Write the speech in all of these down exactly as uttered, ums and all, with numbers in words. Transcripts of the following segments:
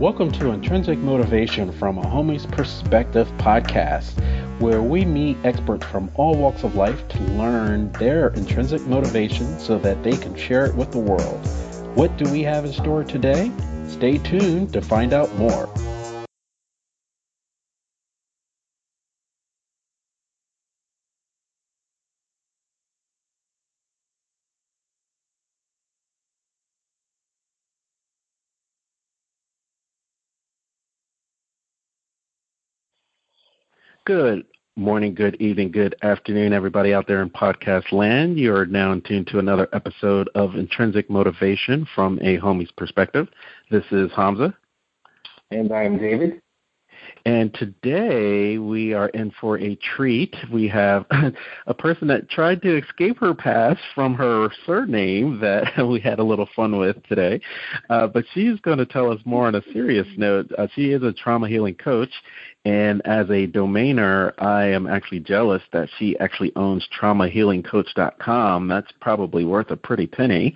Welcome to Intrinsic Motivation from a Homie's Perspective podcast, where we meet experts from all walks of life to learn their intrinsic motivation so that they can share it with the world. What do we have in store today? Stay tuned to find out more. Good morning, good evening, good afternoon, everybody out there in podcast land. You are now in tune to another episode of Intrinsic Motivation from a Homie's Perspective. This is Hamza. And I am David. And today we are in for a treat. We have a person that tried to escape her past from her surname that we had a little fun with today. Uh, but she is going to tell us more on a serious note. Uh, she is a trauma healing coach. And as a domainer, I am actually jealous that she actually owns Trauma Healing Coach dot com. That's probably worth a pretty penny.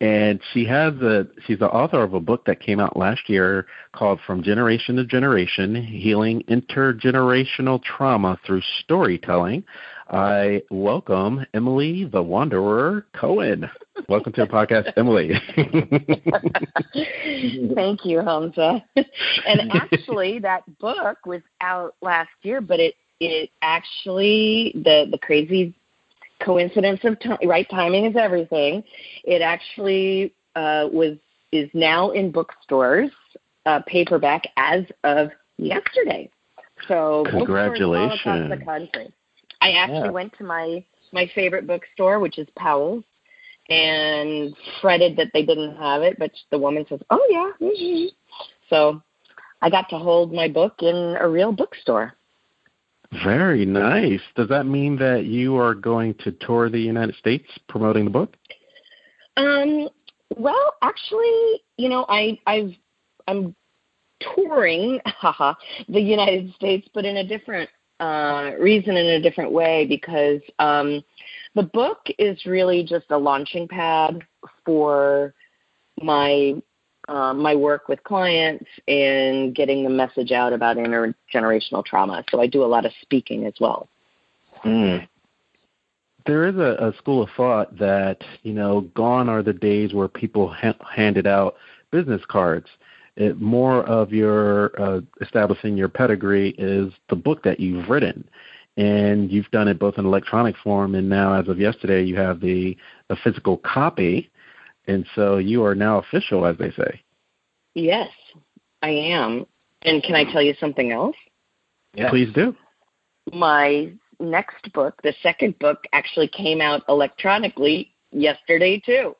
And she has a she's the author of a book that came out last year called From Generation to Generation, Healing Intergenerational Trauma Through Storytelling. I welcome Emily the Wanderer Cohen. Welcome to the podcast, Emily. Thank you, Hamza. And actually, that book was out last year, but it it actually, the, the crazy coincidence of time, right, timing is everything. It actually uh, was is now in bookstores, uh, paperback, as of yesterday. So congratulations. Bookstores all across the country. I actually yeah. went to my, my favorite bookstore, which is Powell's, and fretted that they didn't have it, but the woman says, oh, yeah. Mm-hmm. So I got to hold my book in a real bookstore. Very nice. Does that mean that you are going to tour the United States promoting the book? Um. Well, actually, you know, I, I've, I'm touring haha, the United States, but in a different Uh, reason in a different way, because um, the book is really just a launching pad for my uh, my work with clients and getting the message out about intergenerational trauma. So I do a lot of speaking as well. Mm. There is a, a school of thought that, you know, gone are the days where people ha- handed out business cards. It, more of your uh, establishing your pedigree is the book that you've written, and you've done it both in electronic form and now, as of yesterday, you have the a physical copy, and so you are now official, as they say. Yes, I am. And can I tell you something else? Yes. Please do. My next book, the second book, actually came out electronically yesterday too.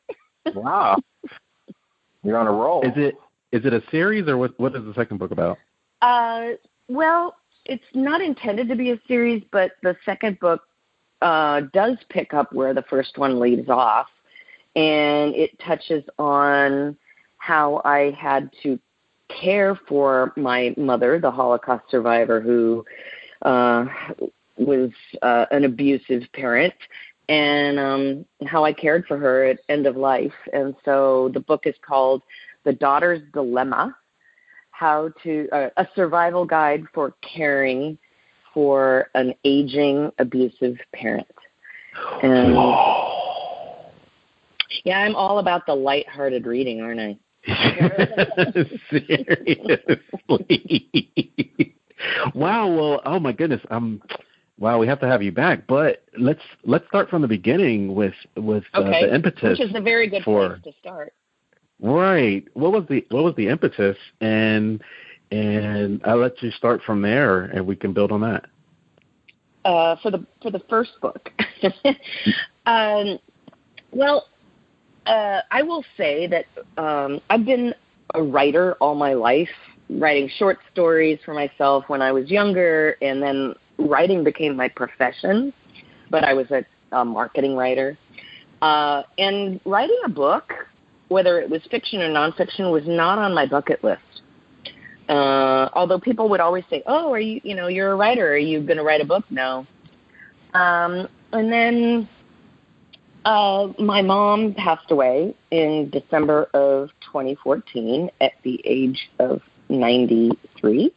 Wow, you're on a roll. Is it? Is it a series, or what, what is the second book about? Uh, well, it's not intended to be a series, but the second book uh, does pick up where the first one leaves off, and it touches on how I had to care for my mother, the Holocaust survivor who uh, was uh, an abusive parent, and um, how I cared for her at end of life. And so the book is called The Daughter's Dilemma, how to uh, a survival guide for caring for an aging, abusive parent. And yeah, I'm all about the lighthearted reading, aren't I? Seriously. Wow. Well, oh my goodness. Um, wow, we have to have you back. But let's let's start from the beginning with with uh, okay. the impetus, which is a very good for... place to start. Right. What was the what was the impetus, and and I'll let you start from there, and we can build on that. Uh, for the for the first book, um, well, uh, I will say that um, I've been a writer all my life, writing short stories for myself when I was younger, and then writing became my profession. But I was a, a marketing writer, uh, and writing a book, whether it was fiction or nonfiction, was not on my bucket list. Uh, although people would always say, oh, are you, you know, you're a writer. Are you going to write a book? No. Um, and then uh, my mom passed away in December of twenty fourteen at the age of ninety-three.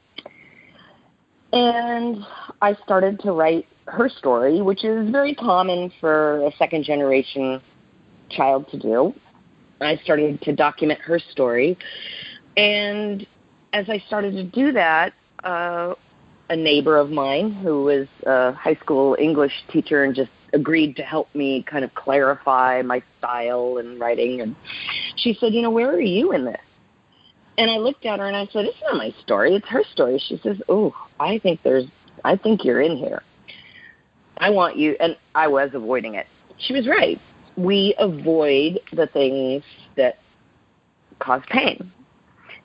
And I started to write her story, which is very common for a second-generation child to do. I started to document her story. And as I started to do that, uh, a neighbor of mine who was a high school English teacher and just agreed to help me kind of clarify my style and writing. And she said, you know, where are you in this? And I looked at her and I said, it's not my story. It's her story. She says, oh, I think there's, I think you're in here. I want you. And I was avoiding it. She was right. We avoid the things that cause pain.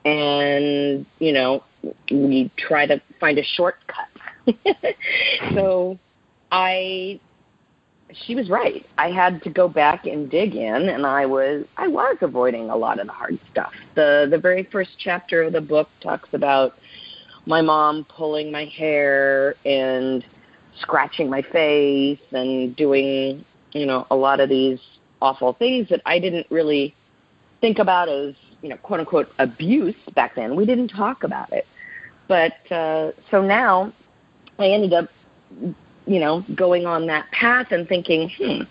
And, you know, we try to find a shortcut. So I, she was right. I had to go back and dig in, and I was I was avoiding a lot of the hard stuff. The the very first chapter of the book talks about my mom pulling my hair and scratching my face and doing, you know, a lot of these awful things that I didn't really think about as, you know, quote unquote abuse back then. We didn't talk about it. But uh, so now I ended up, you know, going on that path and thinking, hmm,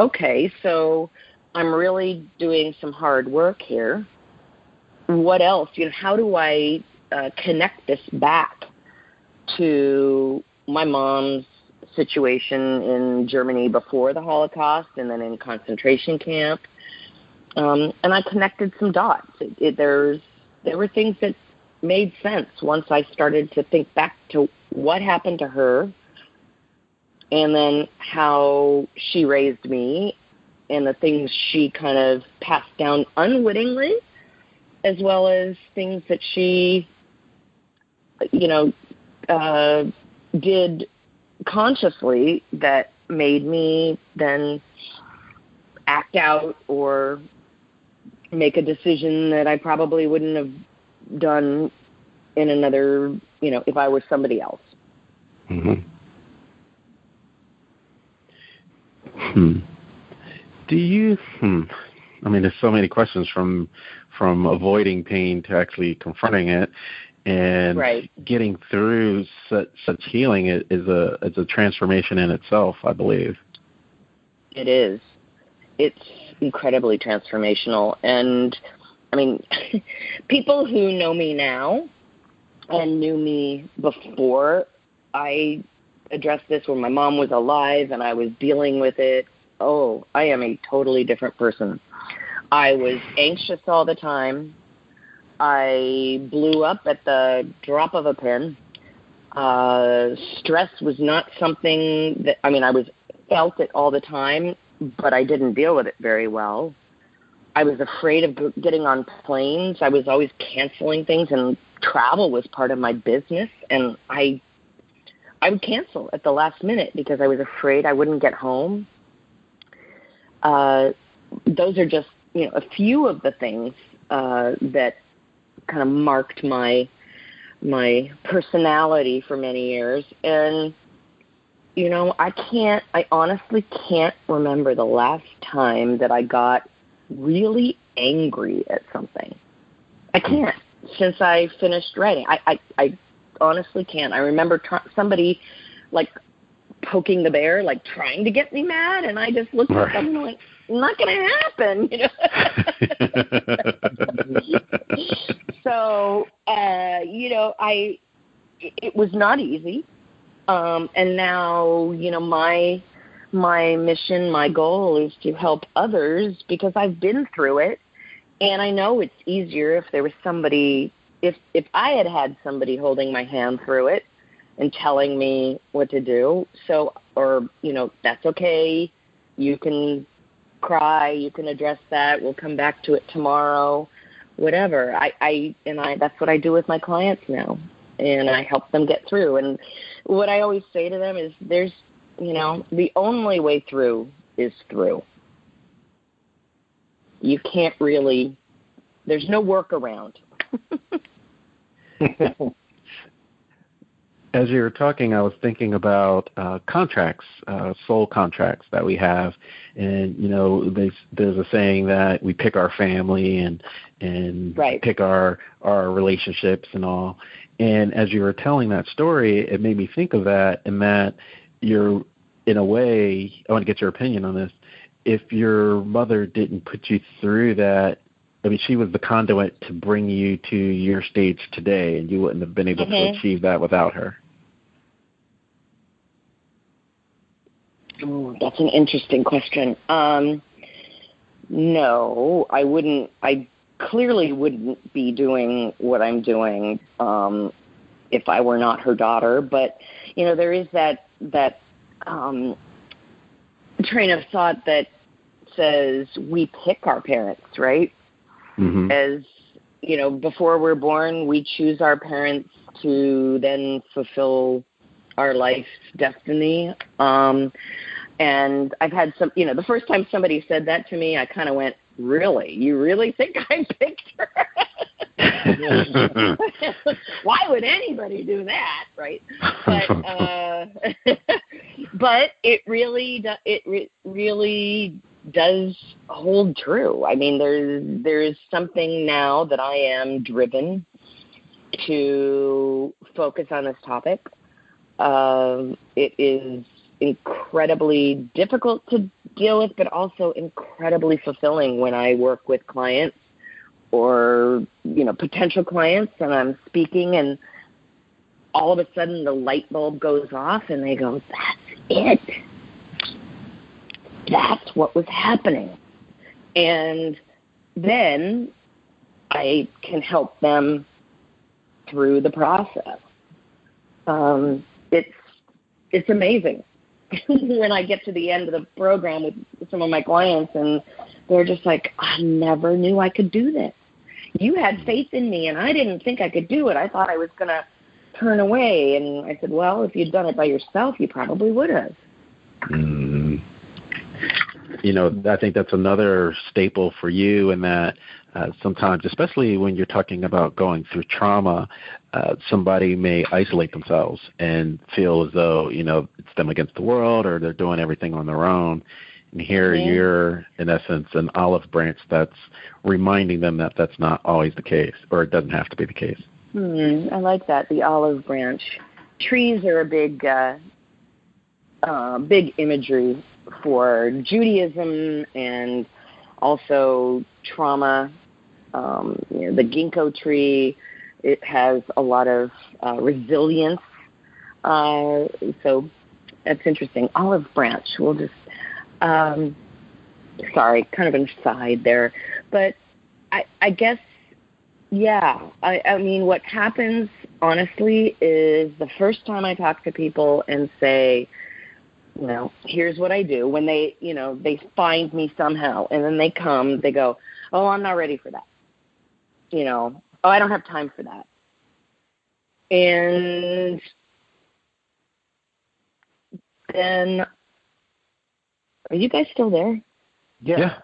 okay, so I'm really doing some hard work here. What else? You know, how do I uh, connect this back to my mom's situation in Germany before the Holocaust and then in concentration camp? Um, and I connected some dots. It, it, there's, there were things that made sense once I started to think back to what happened to her and then how she raised me and the things she kind of passed down unwittingly, as well as things that she, you know, uh, did consciously that made me then act out or make a decision that I probably wouldn't have done in another, you know, if I were somebody else. Mm-hmm. Hmm. Do you, hmm, I mean, there's so many questions from from avoiding pain to actually confronting it and right. getting through such, such healing is a, it's a transformation in itself, I believe. It is. It's incredibly transformational. And, I mean, people who know me now and knew me before I address this when my mom was alive and I was dealing with it. Oh, I am a totally different person. I was anxious all the time. I blew up at the drop of a pin. Uh, stress was not something that, I mean, I was felt it all the time, but I didn't deal with it very well. I was afraid of getting on planes. I was always canceling things, and travel was part of my business. And I I would cancel at the last minute because I was afraid I wouldn't get home. Uh, those are just, you know, a few of the things uh, that kind of marked my my personality for many years. And, you know, I can't, I honestly can't remember the last time that I got really angry at something. I can't since I finished writing. I, I, I honestly can't. I remember tr- somebody, like, poking the bear, like, trying to get me mad, and I just looked right. at them and I'm like, not going to happen, you know? So, uh, you know, I, it was not easy. Um, and now, you know, my, my mission, my goal is to help others because I've been through it, and I know it's easier if there was somebody If if I had had somebody holding my hand through it and telling me what to do, so, or, you know, that's okay, you can cry, you can address that, we'll come back to it tomorrow, whatever. I, I and I that's what I do with my clients now, and I help them get through. And what I always say to them is there's, you know, the only way through is through. You can't really, there's no workaround. as you were talking, I was thinking about uh, contracts, uh, soul contracts that we have. And, you know, there's, there's a saying that we pick our family and and right. pick our, our relationships and all. And as you were telling that story, it made me think of that, and that you're, in a way, I want to get your opinion on this. If your mother didn't put you through that, I mean, she was the conduit to bring you to your stage today, and you wouldn't have been able mm-hmm. to achieve that without her. Oh, that's an interesting question. Um, no, I wouldn't. I clearly wouldn't be doing what I'm doing um, if I were not her daughter. But, you know, there is that that um, train of thought that says we pick our parents, right? Mm-hmm. As, you know, before we're born, we choose our parents to then fulfill our life's destiny. Um, and I've had some, you know, the first time somebody said that to me, I kind of went, really? You really think I picked her? Why would anybody do that, right? But, uh, but it really, do, it re- really does hold true. I mean, there's there is something now that I am driven to focus on this topic. Um, it is incredibly difficult to deal with, but also incredibly fulfilling when I work with clients or, you know, potential clients, and I'm speaking, and all of a sudden the light bulb goes off and they go, that's it. That's what was happening. And then I can help them through the process. Um, it's it's amazing when I get to the end of the program with some of my clients, and they're just like, I never knew I could do this. You had faith in me, and I didn't think I could do it. I thought I was going to turn away. And I said, well, if you'd done it by yourself, you probably would have. Mm. You know, I think that's another staple for you, in that uh, sometimes, especially when you're talking about going through trauma, uh, somebody may isolate themselves and feel as though, you know, it's them against the world, or they're doing everything on their own. And here yeah. you're, in essence, an olive branch that's reminding them that that's not always the case, or it doesn't have to be the case. Hmm, I like that, the olive branch. Trees are a big, uh, uh, big imagery for Judaism, and also trauma. Um, you know, the ginkgo tree, it has a lot of uh, resilience. Uh, so that's interesting. Olive branch. We'll just, um, sorry, kind of inside there. But I, I guess, yeah, I, I mean, what happens, honestly, is the first time I talk to people and say, you know, here's what I do when they, you know, they find me somehow, and then they come, they go, oh, I'm not ready for that. You know, oh, I don't have time for that. And then, are you guys still there? Yeah. yeah.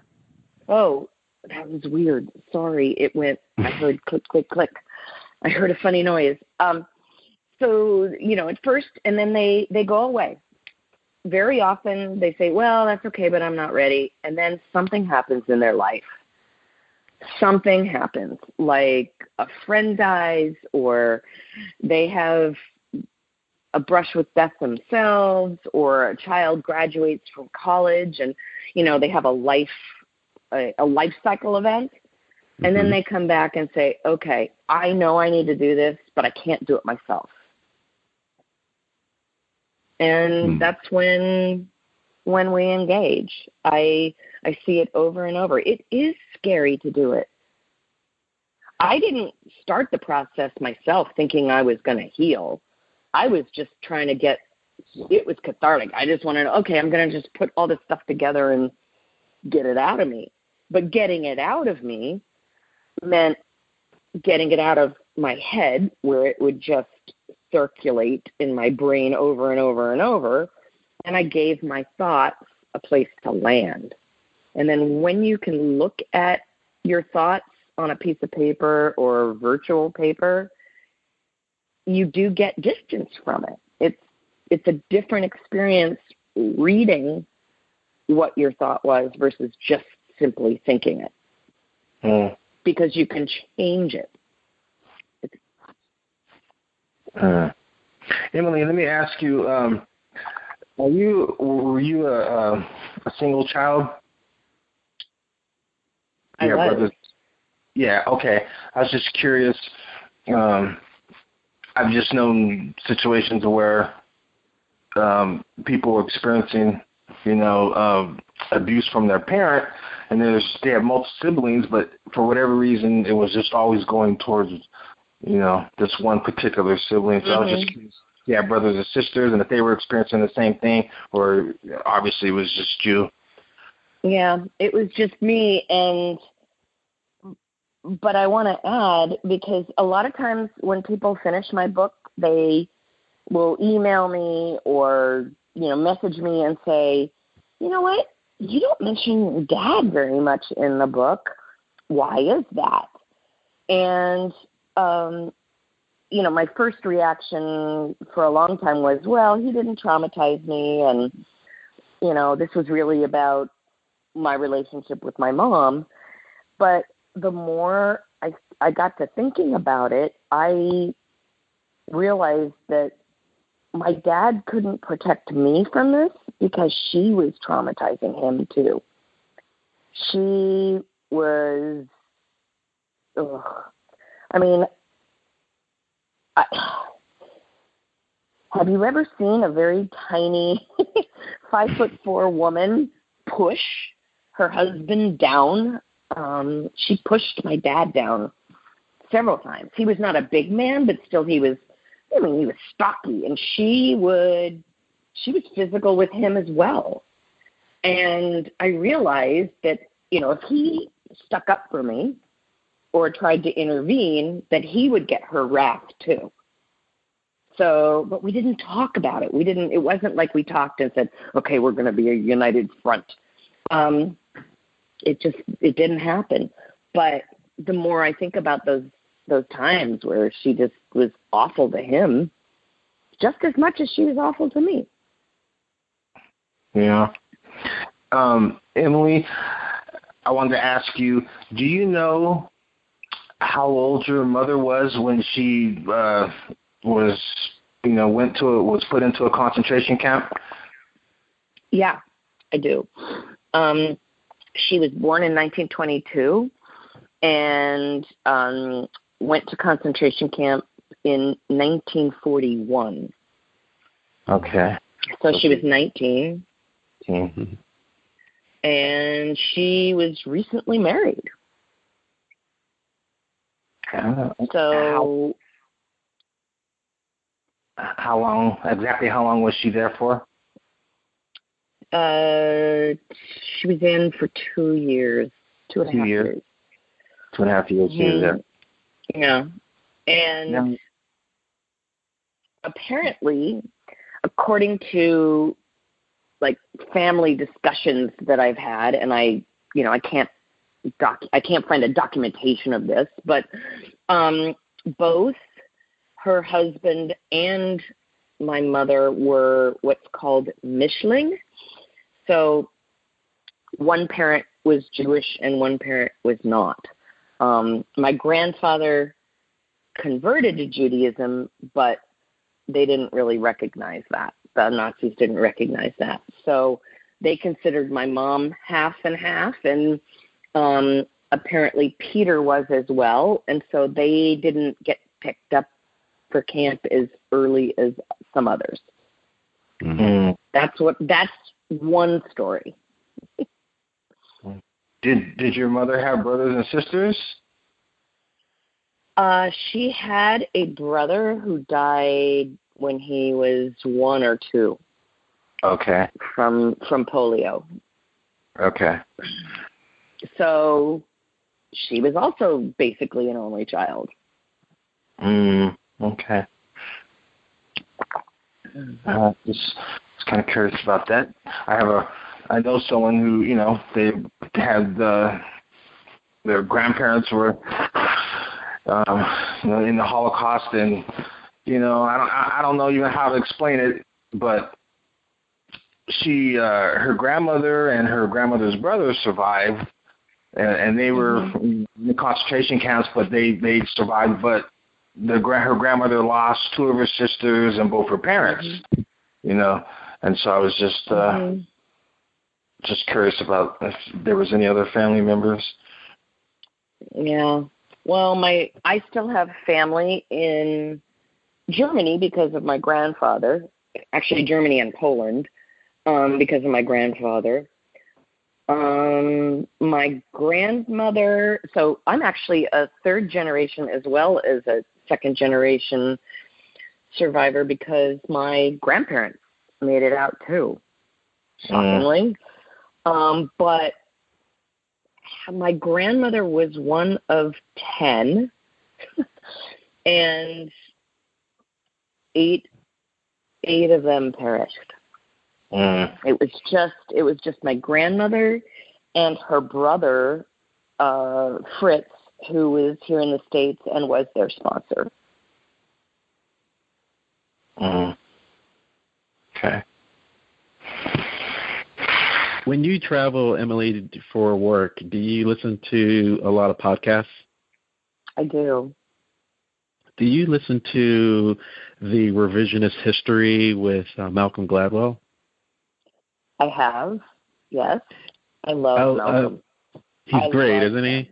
Oh, that was weird. Sorry. It went, I heard click, click, click. I heard a funny noise. Um, so, you know, at first, and then they, they go away. Very often they say, well, that's okay, but I'm not ready. And then something happens in their life. Something happens, like a friend dies, or they have a brush with death themselves, or a child graduates from college, and, you know, they have a life, a, a life cycle event. Mm-hmm. And then they come back and say, okay, I know I need to do this, but I can't do it myself. And that's when when we engage. I I see it over and over. It is scary to do it. I didn't start the process myself thinking I was going to heal. I was just trying to get, it was cathartic. I just wanted, okay, I'm going to just put all this stuff together and get it out of me. But getting it out of me meant getting it out of my head, where it would just circulate in my brain over and over and over, and I gave my thoughts a place to land. And then when you can look at your thoughts on a piece of paper or virtual paper, you do get distance from it. It's it's a different experience reading what your thought was versus just simply thinking it. Mm. Because you can change it. Uh, Emily, let me ask you, um, are you, were you a, a single child? I yeah, was. Brothers. Yeah, okay. I was just curious. Um, I've just known situations where um, people are experiencing, you know, um, abuse from their parent, and there's they have multiple siblings, but for whatever reason, it was just always going towards, you know, this one particular sibling. So mm-hmm. I was just curious. Yeah, brothers and sisters, and if they were experiencing the same thing, or obviously it was just you. Yeah, it was just me, and but I want to add, because a lot of times when people finish my book, they will email me or, you know, message me and say, you know what, you don't mention your dad very much in the book. Why is that? And um, you know, my first reaction for a long time was, well, he didn't traumatize me. And, you know, this was really about my relationship with my mom. But the more I, I got to thinking about it, I realized that my dad couldn't protect me from this because she was traumatizing him too. She was, ugh, I mean, I, have you ever seen a very tiny five foot four woman push her husband down? Um, she pushed my dad down several times. He was not a big man, but still he was, I mean, he was stocky, and she would, she was physical with him as well. And I realized that, you know, if he stuck up for me or tried to intervene, that he would get her wrath too. So, but we didn't talk about it. We didn't, it wasn't like we talked and said, okay, we're going to be a united front. Um, it just, it didn't happen. But the more I think about those, those times where she just was awful to him, just as much as she was awful to me. Yeah. Um, Emily, I wanted to ask you, do you know how old your mother was when she uh, was, you know, went to a, was put into a concentration camp? Yeah, I do. Um, she was born in nineteen twenty-two and um, went to concentration camp in nineteen forty-one. Okay. So she was nineteen. Mm-hmm. And she was recently married. Uh, so, how, how long, exactly how long was she there for? Uh, she was in for two years, two and two a half years. years. Two and a half years, mm-hmm. She was there. Yeah. And yeah. Apparently, according to, like, family discussions that I've had, and I, you know, I can't Doc, I can't find a documentation of this, but um, both her husband and my mother were what's called Mischling. So one parent was Jewish and one parent was not. Um, my grandfather converted to Judaism, but they didn't really recognize that. The Nazis didn't recognize that. So they considered my mom half and half, and Um, apparently Peter was as well, and so they didn't get picked up for camp as early as some others. Mm-hmm. That's what. That's one story. did Did your mother have brothers and sisters? Uh, she had a brother who died when he was one or two. Okay. From from polio. Okay. So she was also basically an only child. Mm, okay. Uh, just, just kind of curious about that. I have a, I know someone who, you know, they had, uh, their grandparents were um, in the Holocaust, and You know, I don't, I don't know even how to explain it, but she, uh, her grandmother and her grandmother's brother survived, and, and they were mm-hmm. in the concentration camps, but they, they survived. But the her grandmother lost two of her sisters and both her parents, mm-hmm. you know. And so I was just uh, mm-hmm. just curious about if there was any other family members. Yeah. Well, my I still have family in Germany because of my grandfather. Actually, Germany and Poland um, because of my grandfather. Um, my grandmother. So I'm actually a third generation as well as a second generation survivor because my grandparents made it out too, shockingly. Mm. Um, but my grandmother was one of ten, and eight, eight of them perished. Mm. It was just, it was just my grandmother and her brother, uh, Fritz, who was here in the States and was their sponsor. Mm. Okay. When you travel, Emily, for work, do you listen to a lot of podcasts? I do. Do you listen to the Revisionist History with uh, Malcolm Gladwell? I have, yes. I love oh, Malcolm. Uh, he's I great, isn't he?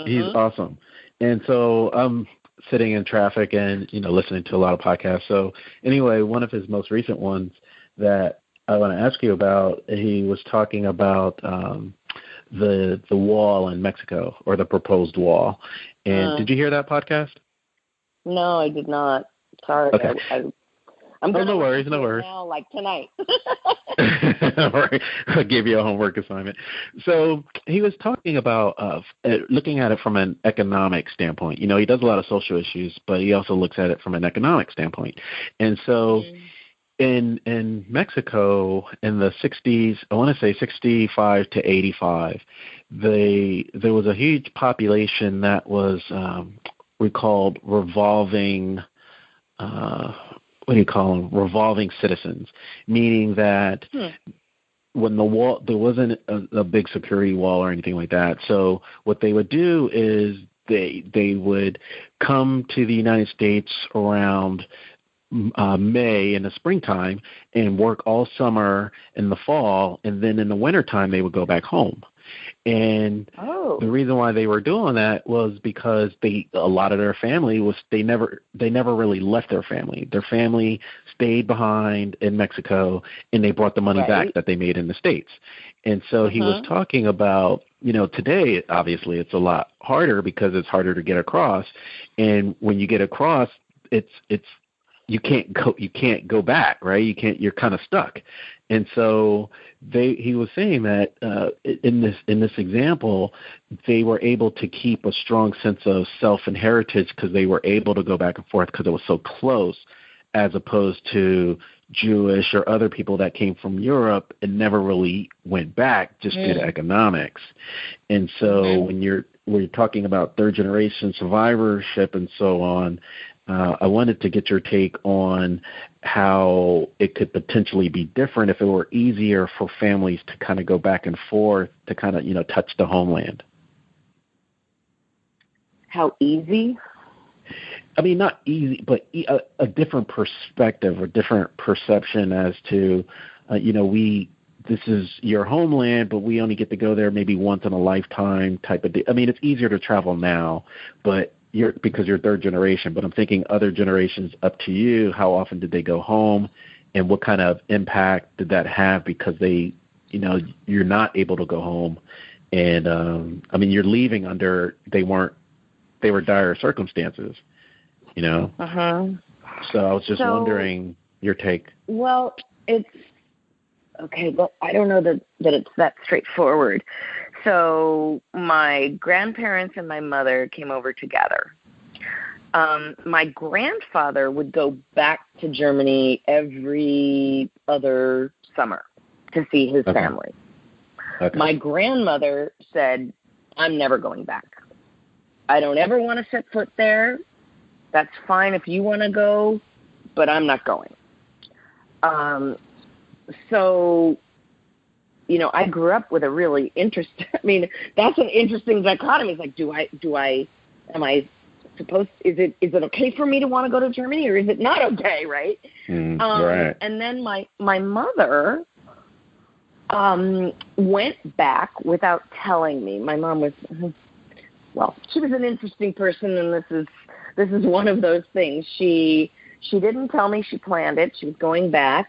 Mm-hmm. He's awesome. And so um sitting in traffic and, you know, listening to a lot of podcasts. So anyway, one of his most recent ones that I want to ask you about, he was talking about um, the the wall in Mexico, or the proposed wall. And uh, did you hear that podcast? No, I did not. Sorry. Okay. I, I, I'm oh, no worries, no worries. Now, like tonight. I'll give you a homework assignment. So he was talking about uh, looking at it from an economic standpoint. You know, he does a lot of social issues, but he also looks at it from an economic standpoint. And so mm-hmm. in in Mexico in the sixties, I want to say sixty-five to eighty-five, they there was a huge population that was um, we called revolving uh what do you call them? Revolving citizens, meaning that hmm. when the wall, there wasn't a, a big security wall or anything like that. So what they would do is they they would come to the United States around uh, May in the springtime and work all summer in the fall, and then in the wintertime they would go back home. And oh. the reason why they were doing that was because they a lot of their family was they never they never really left their family. Their family stayed behind in Mexico, and they brought the money right. back that they made in the States. And so uh-huh. he was talking about, you know, today obviously it's a lot harder because it's harder to get across, and when you get across, it's it's you can't go you can't go back, right? You can't you're kind of stuck. And so they, he was saying that uh, in this in this example, they were able to keep a strong sense of self and heritage because they were able to go back and forth because it was so close, as opposed to Jewish or other people that came from Europe and never really went back just mm. due to economics. And so mm. when you're when you're talking about third generation survivorship and so on, Uh, I wanted to get your take on how it could potentially be different if it were easier for families to kind of go back and forth to kind of, you know, touch the homeland. How easy? I mean, not easy, but a, a different perspective or different perception as to, uh, you know, we this is your homeland, but we only get to go there maybe once in a lifetime type of. I mean, it's easier to travel now, but. You're, because you're third generation, but I'm thinking other generations up to you, how often did they go home and what kind of impact did that have because they, you know, you're not able to go home. And, um, I mean, you're leaving under, they weren't, they were dire circumstances, you know? Uh-huh. So I was just so, wondering your take. Well, it's, okay, well, I don't know that, that it's that straightforward. So my grandparents and my mother came over together. Um, my grandfather would go back to Germany every other summer to see his okay. family. Okay. My grandmother said, I'm never going back. I don't ever want to set foot there. that's fine if you want to go, but I'm not going. Um, so, you know, I grew up with a really interest. I mean, that's an interesting dichotomy. It's like, do I, do I, am I supposed, is it, is it okay for me to want to go to Germany or is it not okay? Right. Mm, um, right. And then my, my mother, um, went back without telling me. My mom was, well, she was an interesting person. And this is, this is one of those things. She, she didn't tell me she planned it. She was going back.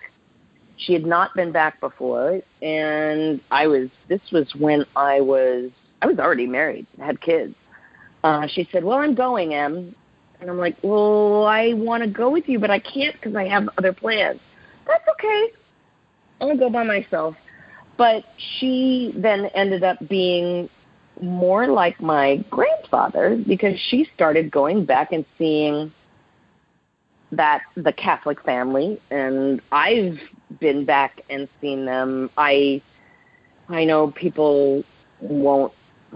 She had not been back before, and I was, this was when I was, I was already married, had kids. Uh, she said, well, I'm going, Em. And I'm like, well, I want to go with you, but I can't because I have other plans. That's okay. I'm going to go by myself. But she then ended up being more like my grandfather because she started going back and seeing that the Catholic family, and I've been back and seen them. I, I know people won't,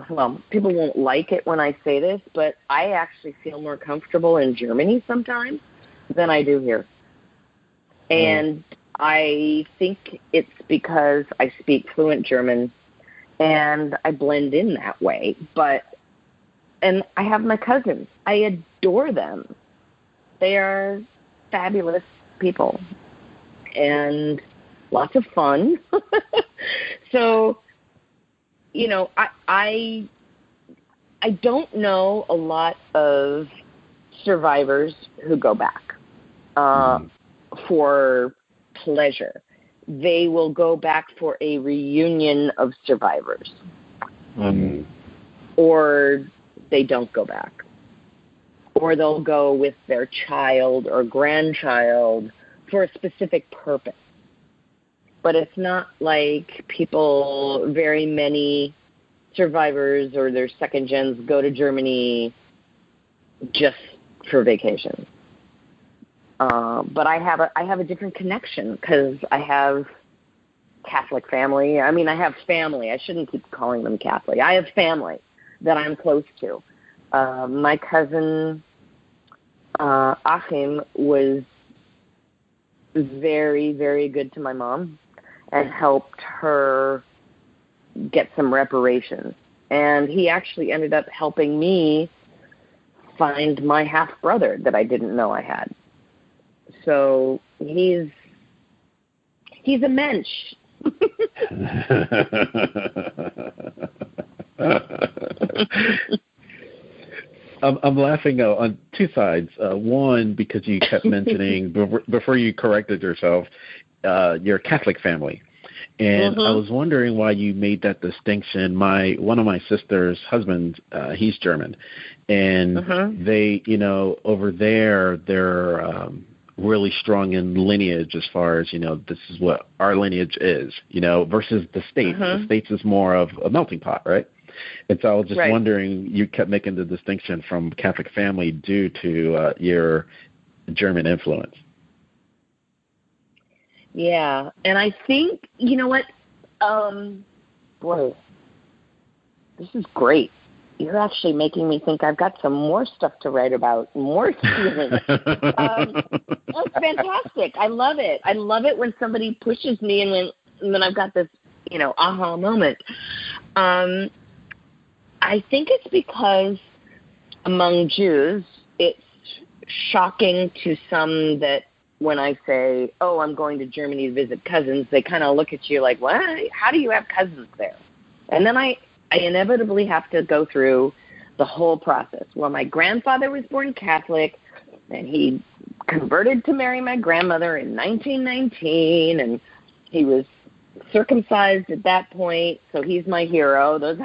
well, people won't like it when I say this, but I actually feel more comfortable in Germany sometimes than I do here. And mm. I think it's because I speak fluent German and I blend in that way, but, and I have my cousins. I adore them. They are fabulous people and lots of fun. So, you know, I, I I don't know a lot of survivors who go back uh, mm. for pleasure. They will go back for a reunion of survivors. Mm. Or they don't go back. Or they'll go with their child or grandchild for a specific purpose. But it's not like people, very many survivors or their second gens go to Germany just for vacation. Uh, but I have a, I have a different connection because I have Catholic family. I mean, I have family. I shouldn't keep calling them Catholic. I have family that I'm close to. Uh, my cousin uh, Achim was very, very good to my mom and helped her get some reparations. And he actually ended up helping me find my half-brother that I didn't know I had. So he's he's a mensch. I'm, I'm laughing uh, on two sides. Uh, one, because you kept mentioning, before you corrected yourself, uh, your Catholic family. And mm-hmm. I was wondering why you made that distinction. My One of my sister's husband, uh, he's German. And mm-hmm. they, you know, over there, they're um, really strong in lineage as far as, you know, this is what our lineage is, you know, versus the States. Mm-hmm. The States is more of a melting pot, right? And so I was just right. wondering, you kept making the distinction from Catholic family due to uh, your German influence. Yeah, and I think, you know what, um, boy, this is great. You're actually making me think I've got some more stuff to write about, more feelings. um, that's fantastic. I love it. I love it when somebody pushes me and, when, and then I've got this, you know, aha moment. Um, I think it's because among Jews, it's shocking to some that when I say, oh, I'm going to Germany to visit cousins, they kind of look at you like, what? How do you have cousins there? And then I, I inevitably have to go through the whole process. Well, my grandfather was born Catholic, and he converted to marry my grandmother in nineteen nineteen, and he was circumcised at that point, so he's my hero. Those,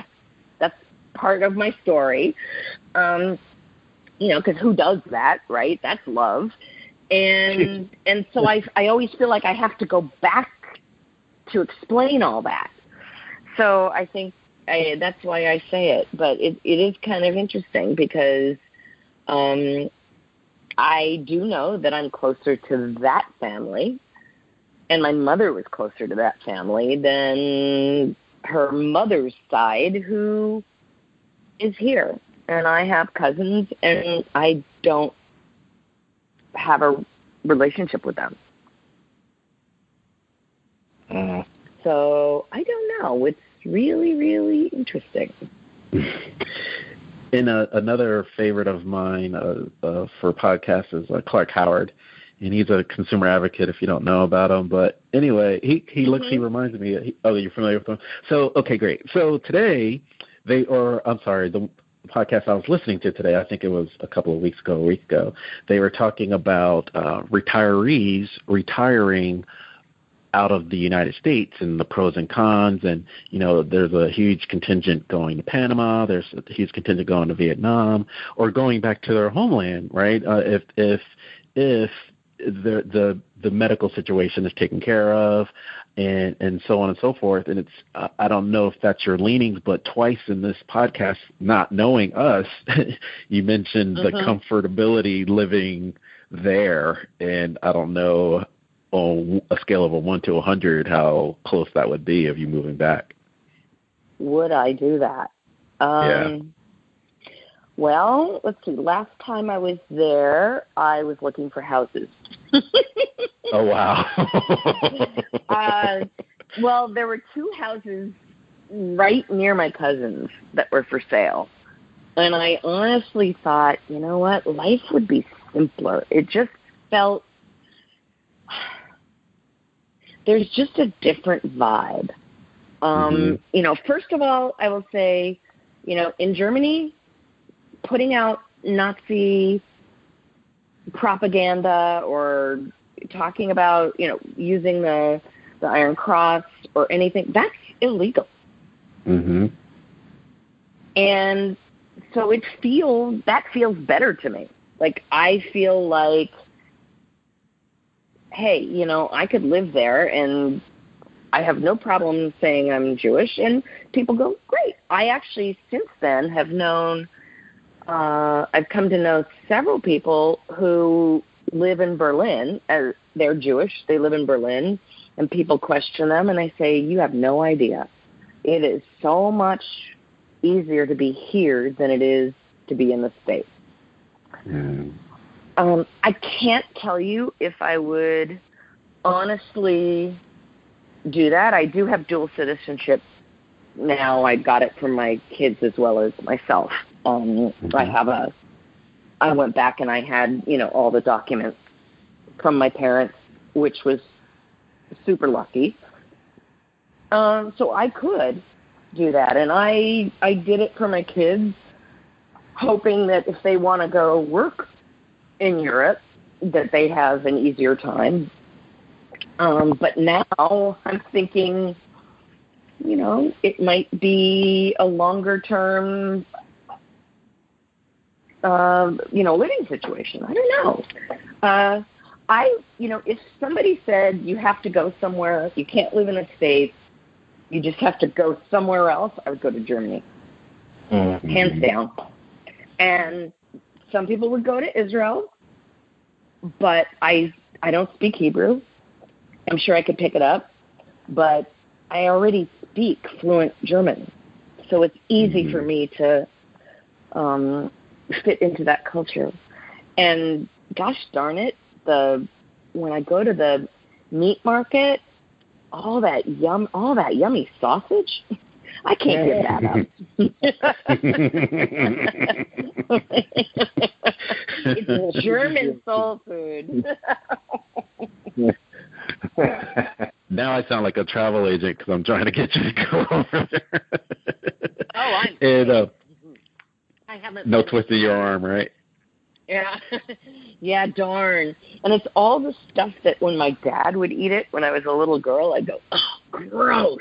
that's part of my story, um, you know, because who does that, right? That's love, and and so I I always feel like I have to go back to explain all that. So I think I, that's why I say it, but it it is kind of interesting because um, I do know that I'm closer to that family. And my mother was closer to that family than her mother's side, who is here. And I have cousins, and I don't have a relationship with them. Uh, so I don't know. It's really, really interesting. And uh, another favorite of mine uh, uh, for podcasts is uh, Clark Howard. And he's a consumer advocate, if you don't know about him. But anyway, he, he mm-hmm. looks, he reminds me. He, oh, you're familiar with him? So, okay, great. So today they are, I'm sorry, the podcast I was listening to today, I think it was a couple of weeks ago, a week ago, they were talking about uh, retirees retiring out of the United States and the pros and cons. And, you know, there's a huge contingent going to Panama. There's a huge contingent going to Vietnam or going back to their homeland, right? Uh, if, if, if, The, the the medical situation is taken care of, and, and so on and so forth. And it's, I don't know if that's your leanings, but twice in this podcast, not knowing us, you mentioned uh-huh. the comfortability living there. And I don't know on a scale of a one to a hundred, how close that would be of you moving back. Would I do that? Um, yeah. Well, let's see. Last time I was there, I was looking for houses. Oh, wow. uh, well, there were two houses right near my cousin's that were for sale. And I honestly thought, you know what? Life would be simpler. It just felt there's just a different vibe. Um, mm-hmm. You know, first of all, I will say, you know, in Germany, putting out Nazi propaganda or talking about, you know, using the the Iron Cross or anything, that's illegal. Mm-hmm. And so it feels, that feels better to me. Like, I feel like, hey, you know, I could live there and I have no problem saying I'm Jewish. And people go, great. I actually, since then, have known... Uh, I've come to know several people who live in Berlin. Uh, they're Jewish. They live in Berlin, and people question them, and I say, you have no idea. It is so much easier to be here than it is to be in the States. Mm. Um, I can't tell you if I would honestly do that. I do have dual citizenship now. I got it from my kids as well as myself. Um, I have a, I went back and I had, you know, all the documents from my parents, which was super lucky. Um, so I could do that. And I, I did it for my kids, hoping that if they want to go work in Europe, that they have an easier time. Um, but now I'm thinking, you know, it might be a longer term Uh, you know, living situation. I don't know. Uh, I, you know, if somebody said you have to go somewhere, you can't live in the States, you just have to go somewhere else, I would go to Germany. Mm-hmm. Hands down. And some people would go to Israel, but I, I don't speak Hebrew. I'm sure I could pick it up, but I already speak fluent German. So it's easy mm-hmm. for me to... Um, fit into that culture. And gosh darn it, the when I go to the meat market, all that yum all that yummy sausage, I can't give that up. It's German soul food. Now I sound like a travel agent because I'm trying to get you to go over there. Oh, I'm and, uh, I haven't no twist of your arm, right? Yeah. Yeah, darn. And it's all the stuff that when my dad would eat it when I was a little girl, I'd go, oh, gross.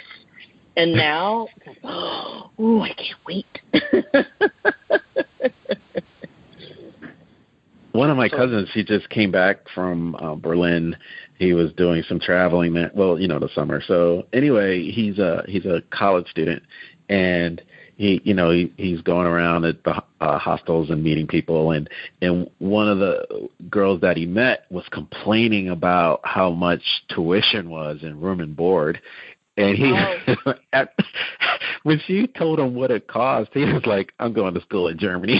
And now, oh, ooh, I can't wait. One of my cousins, he just came back from uh, Berlin. He was doing some traveling that, well, you know, the summer. So anyway, he's a, he's a college student, and He, you know, he, he's going around at the uh, hostels and meeting people, and, and one of the girls that he met was complaining about how much tuition was and room and board, and he, oh. at, when she told him what it cost, he was like, "I'm going to school in Germany."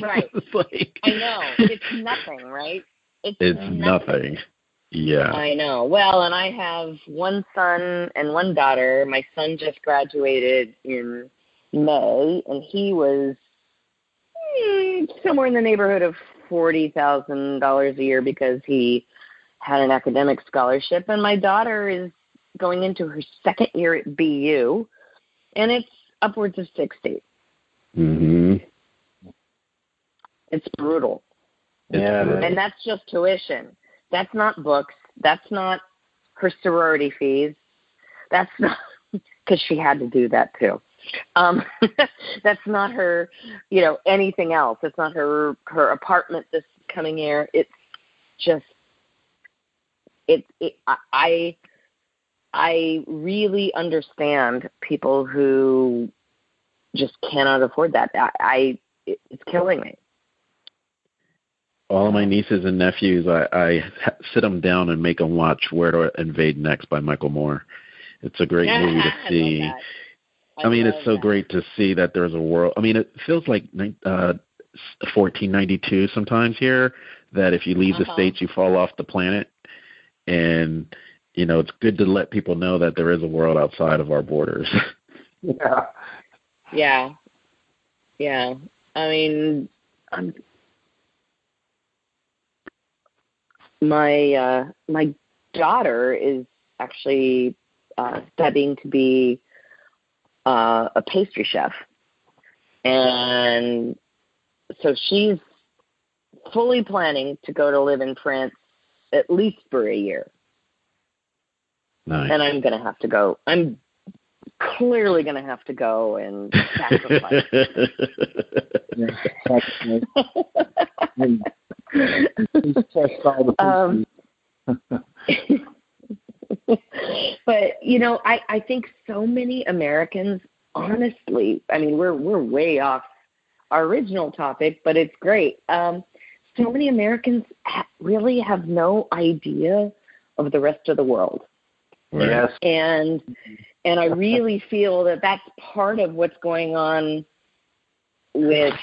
Right. Like, I know, it's nothing, right? It's, it's nothing. nothing. Yeah. I know. Well, and I have one son and one daughter. My son just graduated in May, and he was mm, somewhere in the neighborhood of forty thousand dollars a year because he had an academic scholarship. And my daughter is going into her second year at B U, and it's upwards of sixty. Mm-hmm. It's brutal. It's yeah, brutal. And that's just tuition. That's not books. That's not her sorority fees. That's not, because she had to do that too. Um, that's not her, you know, anything else. It's not her her apartment this coming year. It's just, it. it I I really understand people who just cannot afford that. I, I it's killing me. All of my nieces and nephews, I, I sit them down and make them watch Where to Invade Next by Michael Moore. It's a great yeah, movie to see. I, I, I mean, it's so that. great to see that there's a world. I mean, it feels like uh, fourteen ninety-two sometimes here, that if you leave uh-huh. the States, you fall off the planet. And, you know, it's good to let people know that there is a world outside of our borders. yeah. Yeah. Yeah. I mean, I'm... My uh, my daughter is actually uh, studying to be uh, a pastry chef, and so she's fully planning to go to live in France at least for a year. Nice. And I'm going to have to go. I'm clearly going to have to go and sacrifice. um, but you know, I, I think so many Americans, honestly, I mean, we're we're way off our original topic, but it's great. Um, so many Americans ha- really have no idea of the rest of the world. Yes. And and I really feel that that's part of what's going on with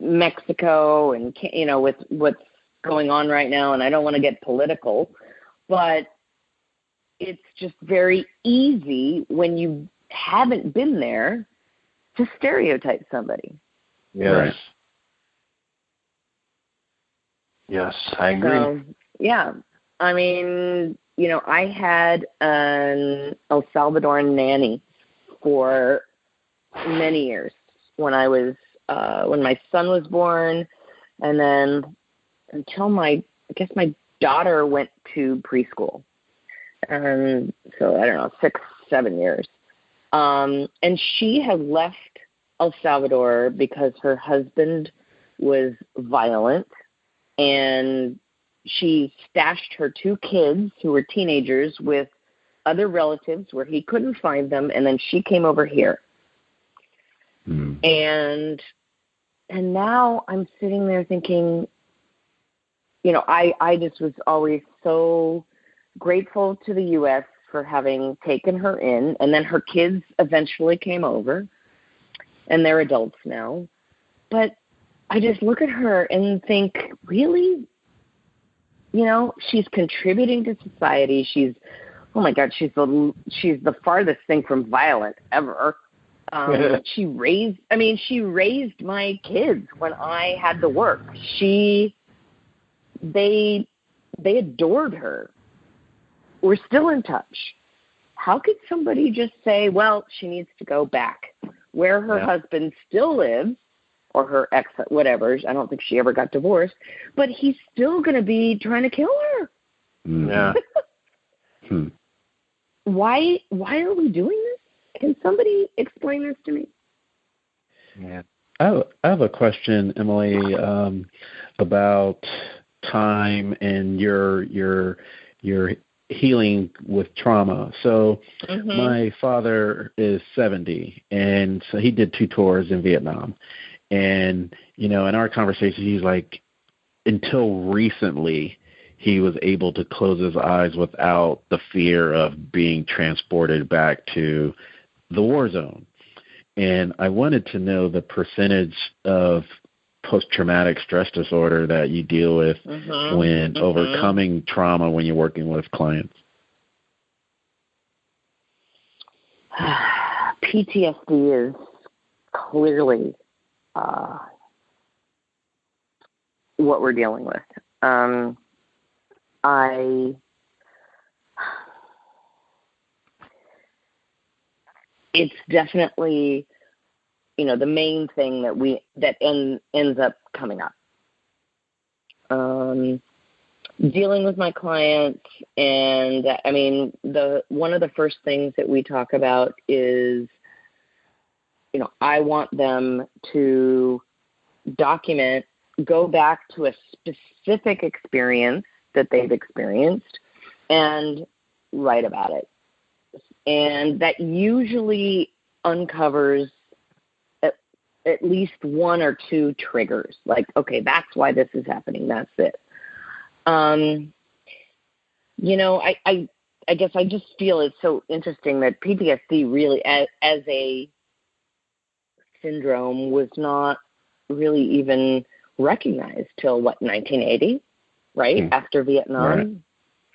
Mexico and, you know, with what's going on right now, and I don't want to get political, but it's just very easy when you haven't been there to stereotype somebody. Yes. Right? Yes, I agree. So, yeah. I mean, you know, I had an El Salvadoran nanny for many years when I was Uh, when my son was born, and then until my, I guess my daughter went to preschool. Um, so I don't know, six, seven years. Um, and she had left El Salvador because her husband was violent, and she stashed her two kids who were teenagers with other relatives where he couldn't find them. And then she came over here. Hmm. And and now I'm sitting there thinking, you know, I, I just was always so grateful to the U S for having taken her in. And then her kids eventually came over, and they're adults now. But I just look at her and think, really? You know, she's contributing to society. She's, oh, my God, she's the she's the farthest thing from violent ever. Um, she raised, I mean, she raised my kids when I had to work. She, they, they adored her. We're still in touch. How could somebody just say, well, she needs to go back where her yeah. husband still lives, or her ex, whatever. I don't think she ever got divorced, but he's still going to be trying to kill her. Yeah. hmm. Why, why are we doing this? Can somebody explain this to me? Yeah. I have a question, Emily, um, about time and your your your healing with trauma. So mm-hmm. my father is seventy, and so he did two tours in Vietnam. And, you know, in our conversation, he's like, until recently, he was able to close his eyes without the fear of being transported back to the war zone. And I wanted to know the percentage of post-traumatic stress disorder that you deal with mm-hmm. when mm-hmm. overcoming trauma when you're working with clients? P T S D is clearly uh, what we're dealing with. Um, I, it's definitely, you know, the main thing that we, that end, ends up coming up. Um, dealing with my clients, and I mean, the, one of the first things that we talk about is, you know, I want them to document, go back to a specific experience that they've experienced and write about it. And that usually uncovers at, at least one or two triggers. Like, okay, that's why this is happening. That's it. Um, you know, I, I, I guess I just feel it's so interesting that P T S D really as, as a syndrome was not really even recognized till what, nineteen eighty, right? Mm. After Vietnam. Right.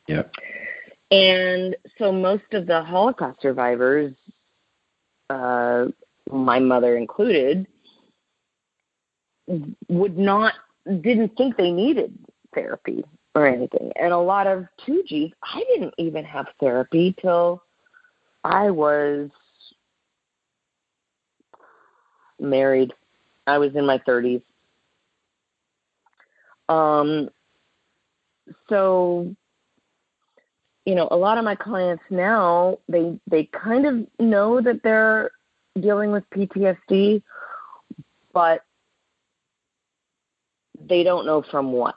Yep. And so most of the Holocaust survivors, uh, my mother included, would not, didn't think they needed therapy or anything. And a lot of two Gs, I didn't even have therapy till I was married. I was in my thirties. Um, so, you know, a lot of my clients now, they, they kind of know that they're dealing with P T S D, but they don't know from what.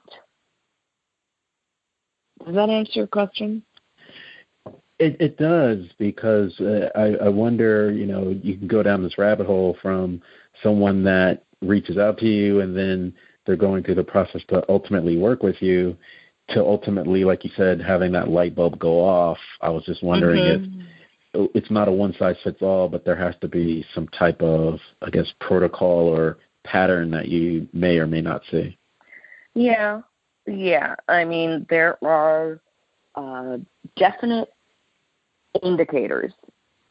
Does that answer your question? It, it does, because uh, I, I wonder, you know, you can go down this rabbit hole from someone that reaches out to you and then they're going through the process to ultimately work with you to ultimately, like you said, having that light bulb go off. I was just wondering mm-hmm. if it's not a one-size-fits-all, but there has to be some type of, I guess, protocol or pattern that you may or may not see. Yeah, yeah. I mean, there are uh, definite indicators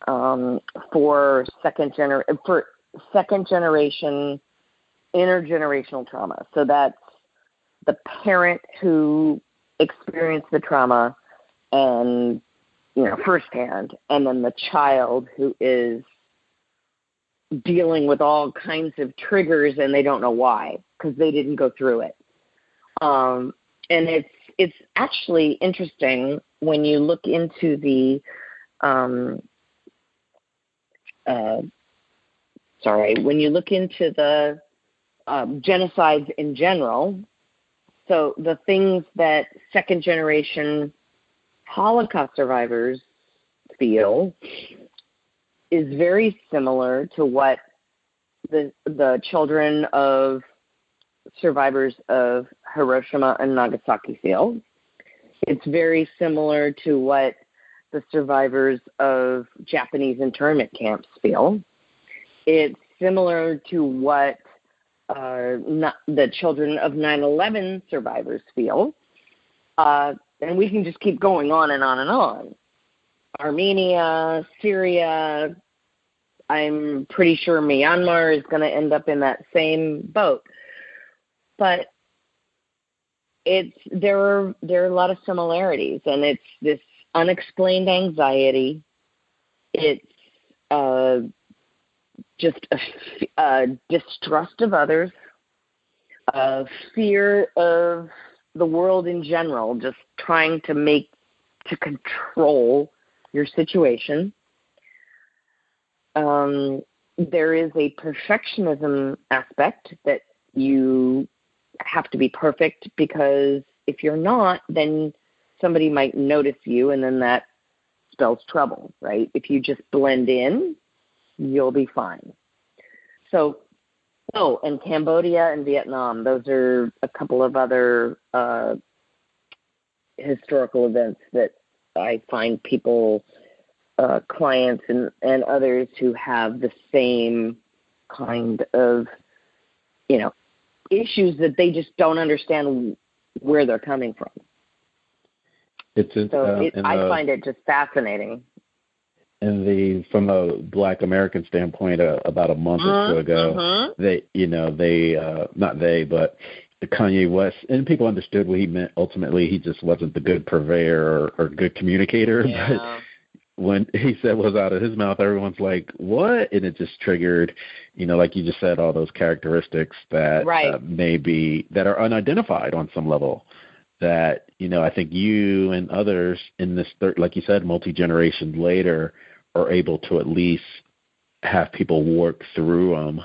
um, for second gener- for second generation intergenerational trauma. So that's the parent who experienced the trauma and, you know, firsthand, and then the child who is dealing with all kinds of triggers and they don't know why because they didn't go through it. Um, and it's, it's actually interesting when you look into the, um, uh, sorry, when you look into the um, genocides in general. So the things that second generation Holocaust survivors feel is very similar to what the the children of survivors of Hiroshima and Nagasaki feel. It's very similar to what the survivors of Japanese internment camps feel. It's similar to what uh, not the children of nine eleven survivors feel. Uh, and we can just keep going on and on and on. Armenia, Syria, I'm pretty sure Myanmar is going to end up in that same boat. But it's there are there are a lot of similarities, and it's this unexplained anxiety. It's uh, just a, a distrust of others, a fear of the world in general, just trying to make to control your situation. Um, there is a perfectionism aspect that you have to be perfect, because if you're not, then somebody might notice you, and then that spells trouble, right? If you just blend in, you'll be fine. So, oh, and Cambodia and Vietnam, those are a couple of other uh, historical events that I find people, uh, clients and, and others who have the same kind of, you know, issues that they just don't understand where they're coming from. It's in, so uh, it, in I the, find it just fascinating. And the from a Black American standpoint, uh, about a month mm-hmm. or so ago, mm-hmm. they, you know, they uh, not they, but Kanye West, and people understood what he meant. Ultimately, he just wasn't the good purveyor or, or good communicator. Yeah. But when he said what was out of his mouth, everyone's like, "What?" And it just triggered, you know, like you just said, all those characteristics that right. uh, maybe that are unidentified on some level. That, you know, I think you and others in this third, like you said, multi-generation later, are able to at least have people work through them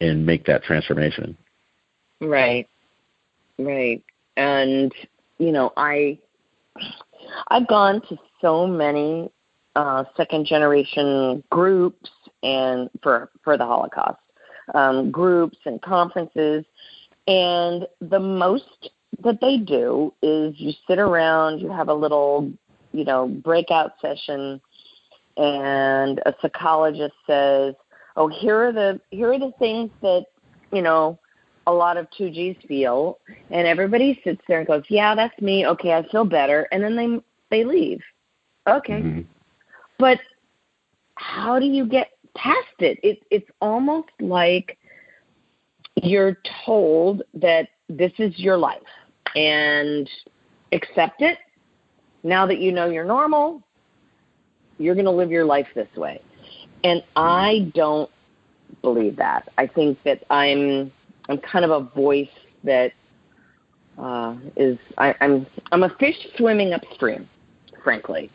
and make that transformation. Right. Right. And, you know, I, I've gone to so many uh, second generation groups and for, for the Holocaust um, groups and conferences. And the most that they do is you sit around, you have a little, you know, breakout session, and a psychologist says, oh, here are the, here are the things that, you know, a lot of two G's feel, and everybody sits there and goes, yeah, that's me. Okay, I feel better. And then they they leave. Okay. Mm-hmm. But how do you get past it? It it's almost like you're told that this is your life and accept it. Now that you know you're normal, you're going to live your life this way. And I don't believe that. I think that I'm I'm kind of a voice that uh, is I, I'm I'm a fish swimming upstream, frankly.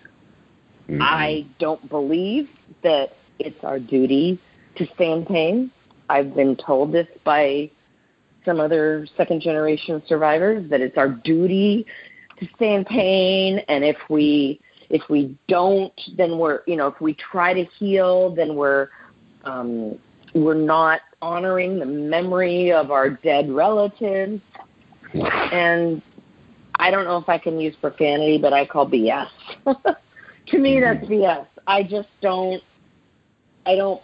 Mm-hmm. I don't believe that it's our duty to stay in pain. I've been told this by some other second-generation survivors, that it's our duty to stay in pain, and if we if we don't, then we're, you know, if we try to heal, then we're um, we're not honoring the memory of our dead relatives. And I don't know if I can use profanity, but I call B S. To me, that's B S. I just don't, I don't,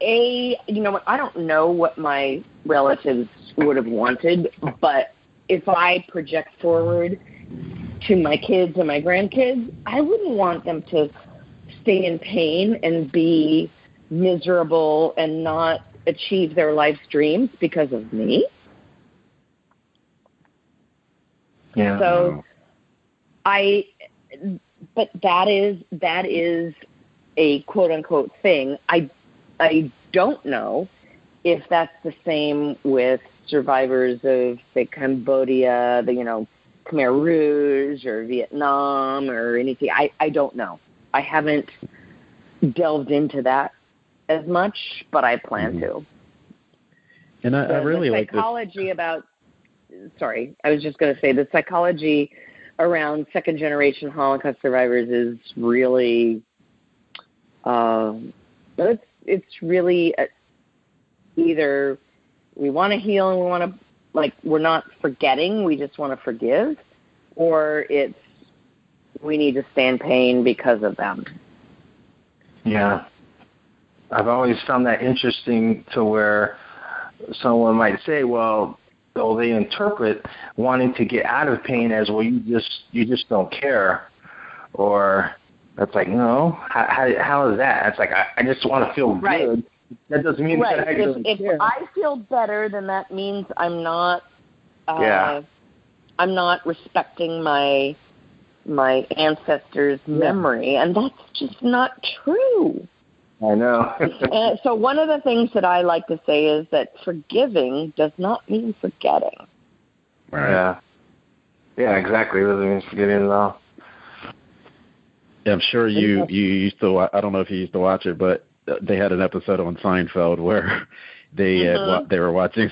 A, you know what, I don't know what my relatives would have wanted, but if I project forward to my kids and my grandkids, I wouldn't want them to stay in pain and be miserable and not achieve their life's dreams because of me. Yeah. So I, but that is, that is a quote unquote thing. I, I don't know if that's the same with survivors of, say, Cambodia, the, you know, Khmer Rouge or Vietnam or anything. I, I don't know. I haven't delved into that as much, but I plan to. And I, the, I really the psychology like this. about, sorry, I was just going to say the psychology around second generation Holocaust survivors is really, uh, it's, it's really a, either we want to heal and we want to, like, we're not forgetting, we just want to forgive, or it's we need to stay in pain because of them. Yeah. I've always found that interesting to where someone might say, well, though they interpret wanting to get out of pain as, well, you just you just don't care. Or that's like, no, how, how, how is that? It's like, I, I just want to feel right. good. That doesn't mean right. that I if, if care. I feel better, then that means I'm not uh, yeah. I'm not respecting my my ancestors' yeah. memory, and that's just not true. I know. And so one of the things that I like to say is that forgiving does not mean forgetting. Right. Yeah. Yeah, exactly. It doesn't mean forgetting at all. Yeah, I'm sure you, you used to, I don't know if you used to watch it, but they had an episode on Seinfeld where they mm-hmm. had, they were watching,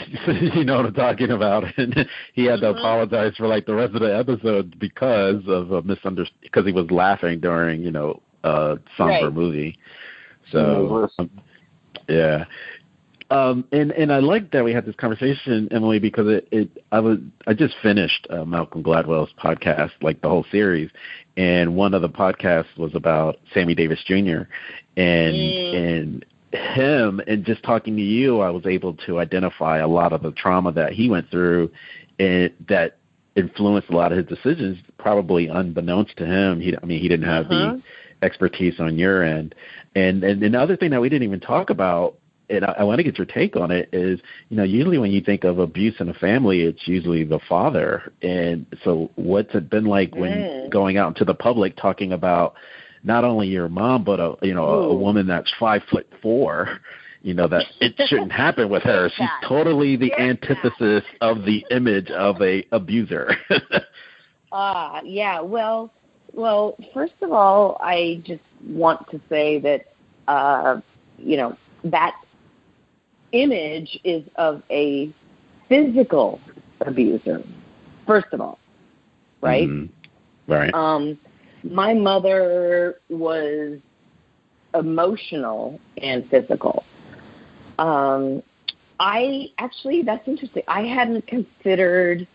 you know what I'm talking about, and he had mm-hmm. to apologize for, like, the rest of the episode because of a misunderstanding, because he was laughing during, you know, a somber right. movie. So, um, yeah. Um, and, and I like that we had this conversation, Emily, because it, it I was I just finished uh, Malcolm Gladwell's podcast, like the whole series, and one of the podcasts was about Sammy Davis Junior And mm. and him and just talking to you, I was able to identify a lot of the trauma that he went through and that influenced a lot of his decisions, probably unbeknownst to him. He, I mean, he didn't have uh-huh. the expertise on your end. And, and another thing that we didn't even talk about, and I, I want to get your take on it, is, you know, usually when you think of abuse in a family, it's usually the father. And so what's it been like mm. when going out into the public talking about not only your mom, but a, you know, a, a woman that's five foot four, you know, that it shouldn't happen with her. She's totally the antithesis of the image of a abuser. Ah, uh, yeah. Well, well, first of all, I just want to say that, uh, you know, that image is of a physical abuser, first of all. Right. Mm-hmm. Right. Um, My mother was emotional and physical. Um, I actually, that's interesting. I hadn't considered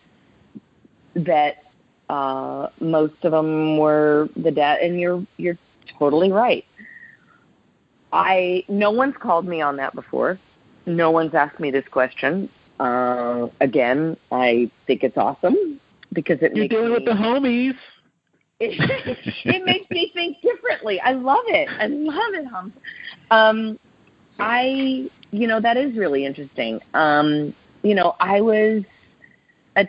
that uh, most of them were the dad, and you're you're totally right. I no one's called me on that before. No one's asked me this question. Uh, again, I think it's awesome because it you're makes doing me, with the homies. It, it makes me think differently. I love it. I love it, Hum. Um, I, you know, that is really interesting. Um, you know, I was a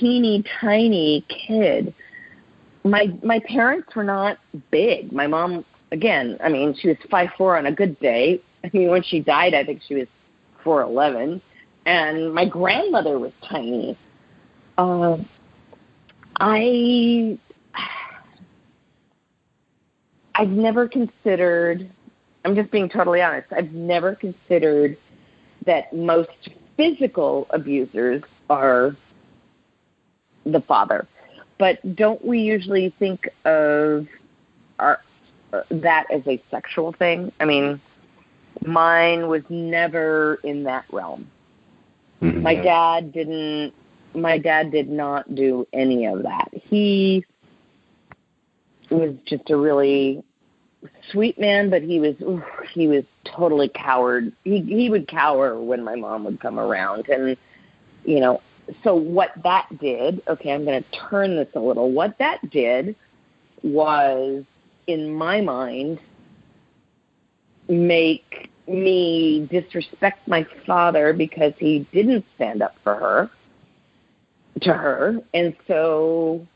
teeny tiny kid. My my parents were not big. My mom, again, I mean, she was five foot four on a good day. I mean, when she died, I think she was four eleven. And my grandmother was tiny. Uh, I... I've never considered, I'm just being totally honest, I've never considered that most physical abusers are the father. But don't we usually think of our, uh, that as a sexual thing? I mean, mine was never in that realm. Mm-hmm. My dad didn't, my dad did not do any of that. He was just a really sweet man, but he was oof, he was totally cowered. He he would cower when my mom would come around, and you know. So what that did, okay, I'm going to turn this a little. What that did was, in my mind, make me disrespect my father because he didn't stand up for her, to her, and so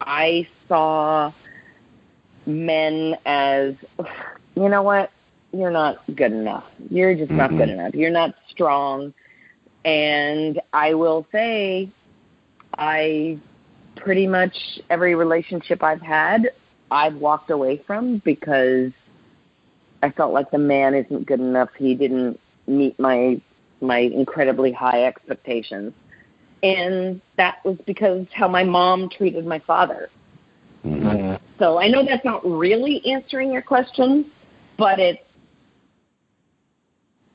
I saw men as, you know what, you're not good enough. You're just mm-hmm. not good enough. You're not strong. And I will say, I pretty much every relationship I've had, I've walked away from because I felt like the man isn't good enough. He didn't meet my my incredibly high expectations. And that was because how my mom treated my father. Mm-hmm. So I know that's not really answering your question, but it's,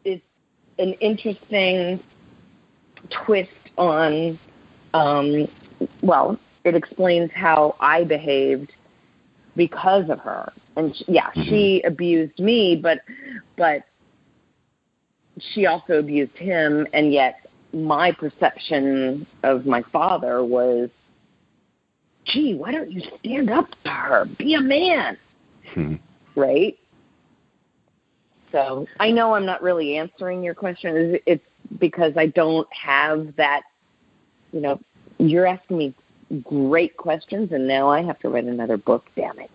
it's an interesting twist on, um, well, it explains how I behaved because of her. And she, yeah, mm-hmm. she abused me, but but she also abused him, and yet my perception of my father was, gee, why don't you stand up to her? Be a man. Hmm. Right? So I know I'm not really answering your question. It's because I don't have that, you know, you're asking me great questions, and now I have to write another book, damn it.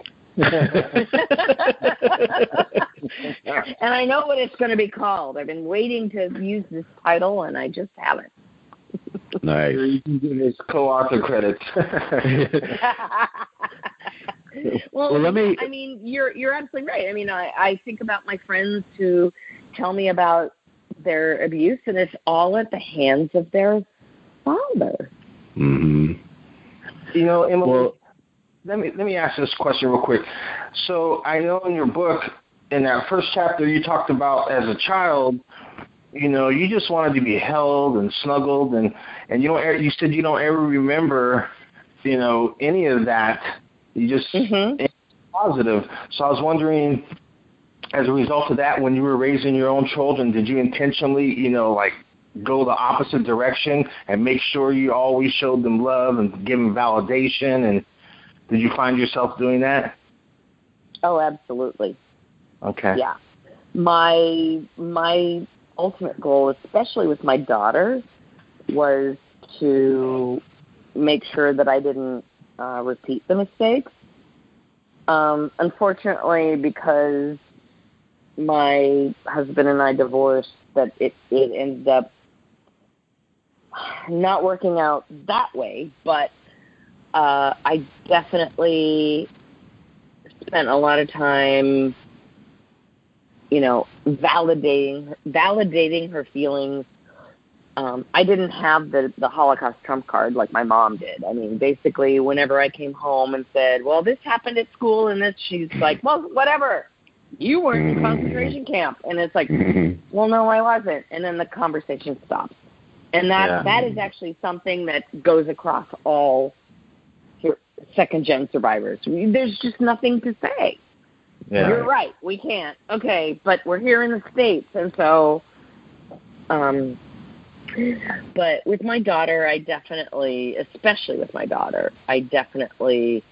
And I know what it's going to be called. I've been waiting to use this title, and I just haven't. Nice. You can give us co-author credits. well, well, let me. I mean, you're you're absolutely right. I mean, I, I think about my friends who tell me about their abuse, and it's all at the hands of their father. Mm-hmm. You know, Emily. Well, Let me let me ask this question real quick. So I know in your book, in that first chapter, you talked about as a child, you know, you just wanted to be held and snuggled, and, and you don't. You said you don't ever remember, you know, any of that. You just mm-hmm. It's positive. So I was wondering, as a result of that, when you were raising your own children, did you intentionally, you know, like go the opposite direction and make sure you always showed them love and give them validation? And did you find yourself doing that? Oh, absolutely. Okay. Yeah. My, my ultimate goal, especially with my daughter, was to make sure that I didn't uh, repeat the mistakes. Um, unfortunately, because my husband and I divorced, that it, it ended up not working out that way, but uh, I definitely spent a lot of time, you know, validating, validating her feelings. Um, I didn't have the, the Holocaust trump card like my mom did. I mean, basically, whenever I came home and said, well, this happened at school, and this, she's like, well, whatever. You were in a concentration camp. And it's like, well, no, I wasn't. And then the conversation stops. And that yeah. that is actually something that goes across all second-gen survivors. I mean, there's just nothing to say. Yeah. You're right. We can't. Okay, but we're here in the States. And so... um. But with my daughter, I definitely, especially with my daughter, I definitely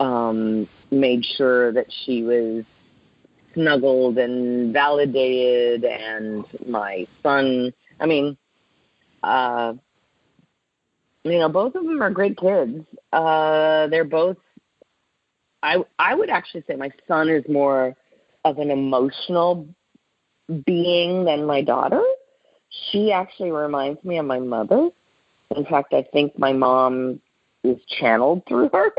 um, made sure that she was snuggled and validated. And my son, I mean, uh, you know, both of them are great kids. Uh, they're both, I, I would actually say my son is more of an emotional being than my daughter. She actually reminds me of my mother. In fact, I think my mom is channeled through her.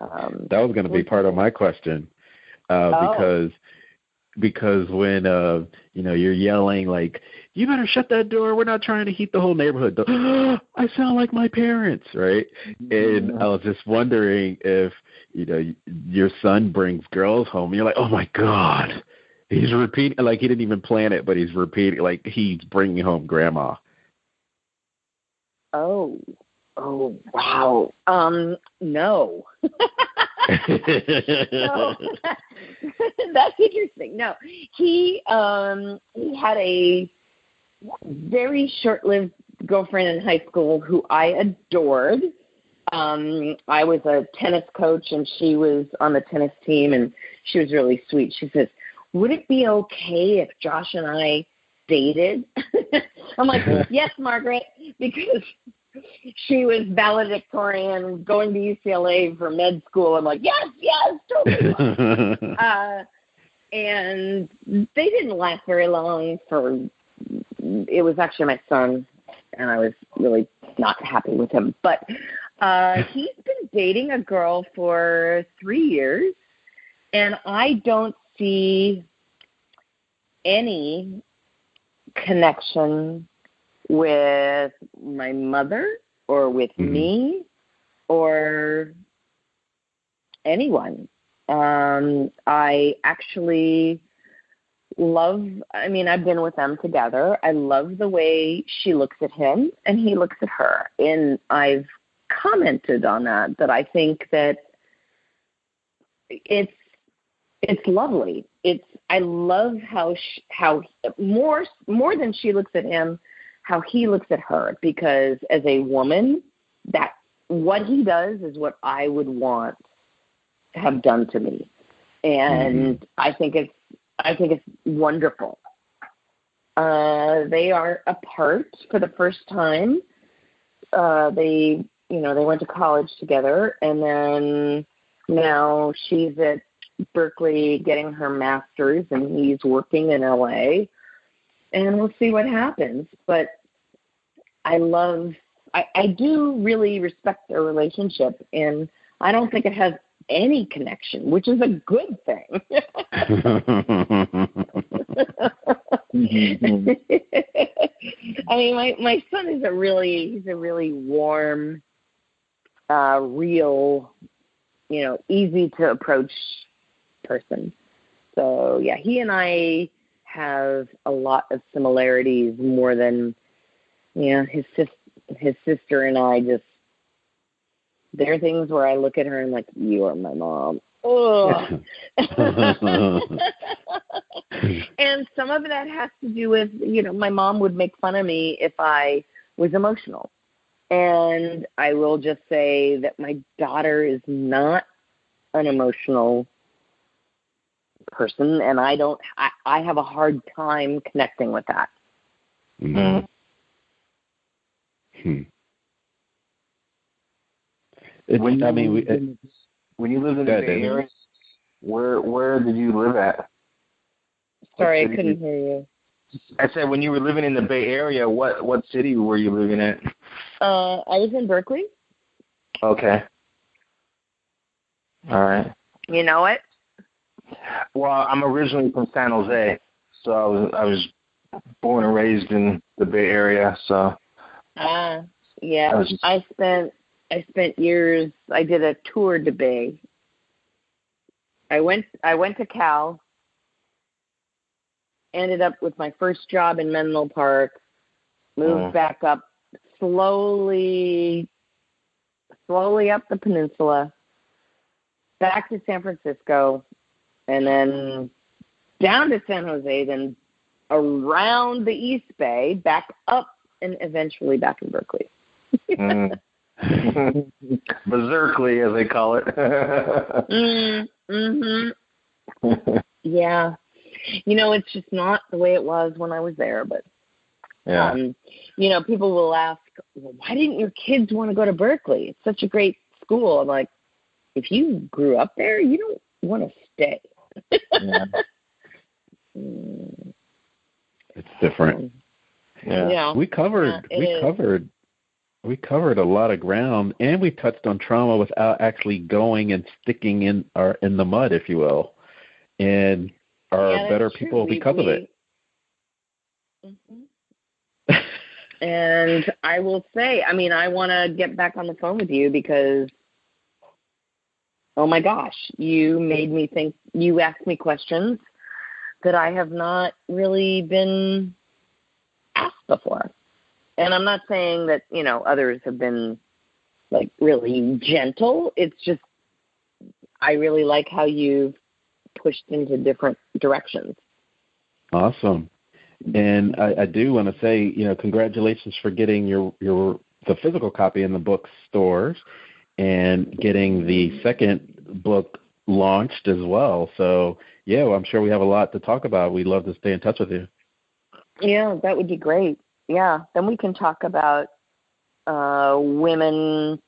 um, that was going to be part of my question, uh, oh. because because when uh, you know, you're yelling like, "You better shut that door! We're not trying to heat the whole neighborhood." The, I sound like my parents, right? And I was just wondering if, you know, your son brings girls home, and you're like, oh my God, he's repeating, like he didn't even plan it, but he's repeating, like he's bringing home grandma. Oh, oh, wow. Um, no. no. That's interesting. No, he, um, he had a very short-lived girlfriend in high school who I adored. Um, I was a tennis coach, and she was on the tennis team, and she was really sweet. She says, would it be okay if Josh and I dated? I'm like, yes, Margaret, because she was valedictorian going to U C L A for med school. I'm like, yes, yes, totally. uh, and they didn't last very long. For it was actually my son, and I was really not happy with him, but Uh, he's been dating a girl for three years, and I don't see any connection with my mother or with mm-hmm. me or anyone. Um, I actually love, I mean, I've been with them together. I love the way she looks at him and he looks at her, and I've commented on that, that I think that it's it's lovely. It's I love how she, how more more than she looks at him, how he looks at her, because as a woman, that what he does is what I would want to have done to me, and mm-hmm. I think it's I think it's wonderful. Uh, they are apart for the first time. Uh, they. You know, they went to college together, and then now she's at Berkeley getting her master's, and he's working in L A, and we'll see what happens. But I love, I, I do really respect their relationship, and I don't think it has any connection, which is a good thing. I mean, my, my son is a really, he's a really warm, Uh, real, you know, easy to approach person. So yeah, he and I have a lot of similarities, more than, you know, his sis- his sister and I just there are things where I look at her and I'm like, you are my mom. Oh. And some of that has to do with, you know, my mom would make fun of me if I was emotional. And I will just say that my daughter is not an emotional person, and I don't, I, I have a hard time connecting with that. No. Hmm. It, when I mean, we, it, when you lived in the Bay Area, where where did you live at? Sorry, I couldn't hear you. I said, when you were living in the Bay Area, what what city were you living at? Uh, I was in Berkeley. Okay. All right. You know it? Well, I'm originally from San Jose, so I was I was born and raised in the Bay Area. So. Ah, uh, yeah. I, just, I spent. I spent years, I did a tour de Bay. I went I went to Cal, ended up with my first job in Menlo Park, moved oh. back up slowly, slowly up the peninsula, back to San Francisco, and then down to San Jose, then around the East Bay, back up, and eventually back in Berkeley. Mm. Berserkly, as they call it. mm, mm-hmm. Yeah. You know, it's just not the way it was when I was there. But, yeah. um, you know, people will ask, well, why didn't your kids want to go to Berkeley? It's such a great school. I'm like, if you grew up there, you don't want to stay. Yeah. Mm. It's different. Yeah. yeah. We covered, yeah, we is. covered. We covered a lot of ground, and we touched on trauma without actually going and sticking in our in the mud, if you will, and are yeah, better true. people we, because we, of it. Mm-hmm. And I will say, I mean, I want to get back on the phone with you because, oh my gosh, you made me think. You asked me questions that I have not really been asked before. And I'm not saying that, you know, others have been, like, really gentle. It's just I really like how you've pushed into different directions. Awesome. And I, I do want to say, you know, congratulations for getting your, your the physical copy in the bookstores and getting the second book launched as well. So, yeah, well, I'm sure we have a lot to talk about. We'd love to stay in touch with you. Yeah, that would be great. Yeah, then we can talk about uh, women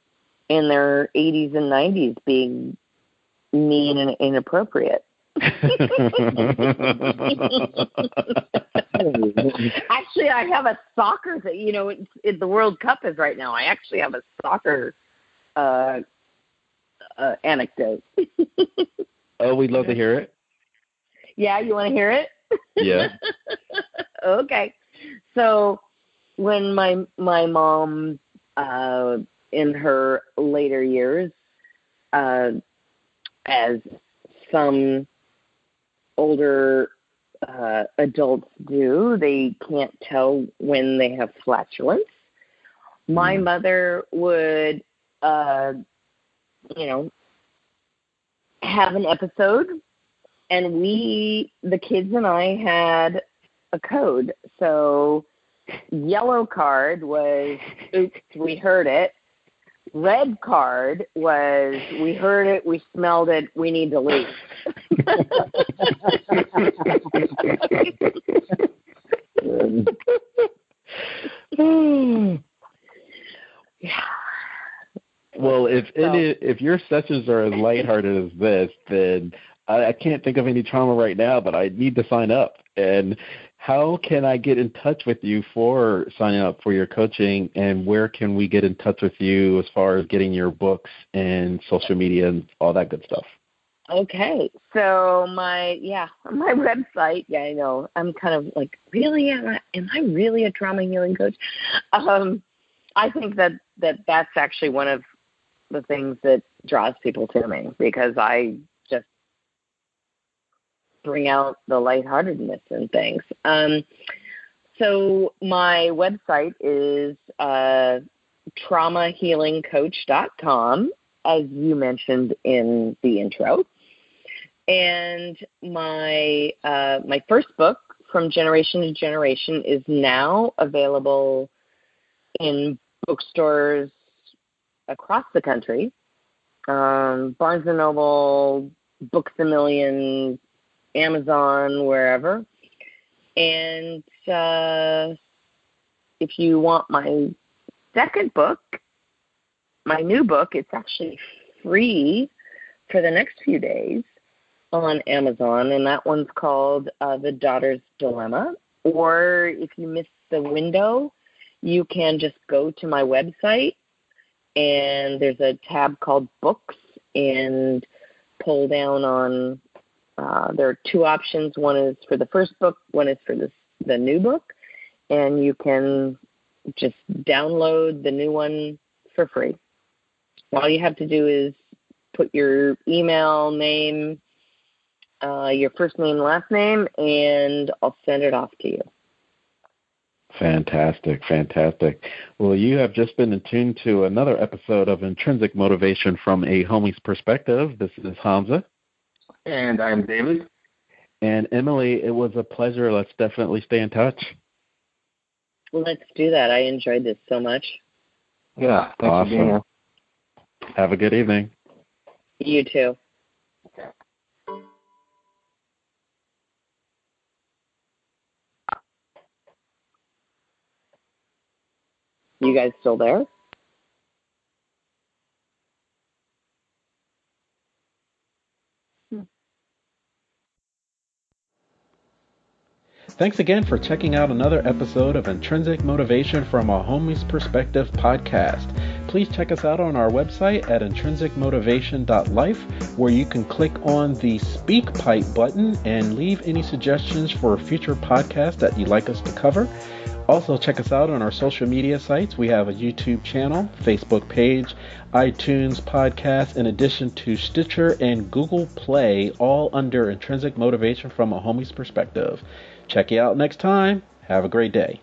in their eighties and nineties being mean and inappropriate. Actually, I have a soccer thing. You know, it, it, the World Cup is right now. I actually have a soccer uh, uh, anecdote. Oh, we'd love to hear it. Yeah, you want to hear it? Yeah. Okay. So... When my my mom, uh, in her later years, uh, as some older uh, adults do, they can't tell when they have flatulence. My mm. mother would, uh, you know, have an episode, and we, the kids and I, had a code. So... Yellow card was, oops, we heard it. Red card was, we heard it, we smelled it, we need to leave. Yeah. Well, if so, any, if your sessions are as lighthearted as this, then I, I can't think of any trauma right now, but I need to sign up. And how can I get in touch with you for signing up for your coaching, and where can we get in touch with you as far as getting your books and social media and all that good stuff? Okay. So my, yeah, my website, yeah, I know. I'm kind of like, really? Am I, am I really a trauma healing coach? Um, I think that, that that's actually one of the things that draws people to me, because I bring out the lightheartedness and things. Um, so my website is uh, Trauma Healing Coach dot com, as you mentioned in the intro. And my uh, my first book, From Generation to Generation, is now available in bookstores across the country. Um, Barnes and Noble, Books a Million, Amazon, wherever. And uh, if you want my second book, my new book, it's actually free for the next few days on Amazon, and that one's called uh, The Daughter's Dilemma. Or if you miss the window, you can just go to my website, and there's a tab called Books, and pull down on, uh, there are two options. One is for the first book, one is for this, the new book, and you can just download the new one for free. All you have to do is put your email, name, uh, your first name, last name, and I'll send it off to you. Fantastic, fantastic. Well, you have just been in tune to another episode of Intrinsic Motivation from a Homie's Perspective. This is Hamza. And I'm David. And Emily, it was a pleasure. Let's definitely stay in touch. Let's do that. I enjoyed this so much. Yeah, thanks awesome. For being here. Have a good evening. You too. You guys still there? Hmm. Thanks again for checking out another episode of Intrinsic Motivation from a Homie's Perspective podcast. Please check us out on our website at intrinsic motivation dot life, where you can click on the Speak Pipe button and leave any suggestions for future podcasts that you'd like us to cover. Also, check us out on our social media sites. We have a YouTube channel, Facebook page, iTunes podcast, in addition to Stitcher and Google Play, all under Intrinsic Motivation from a Homie's Perspective. Check you out next time. Have a great day.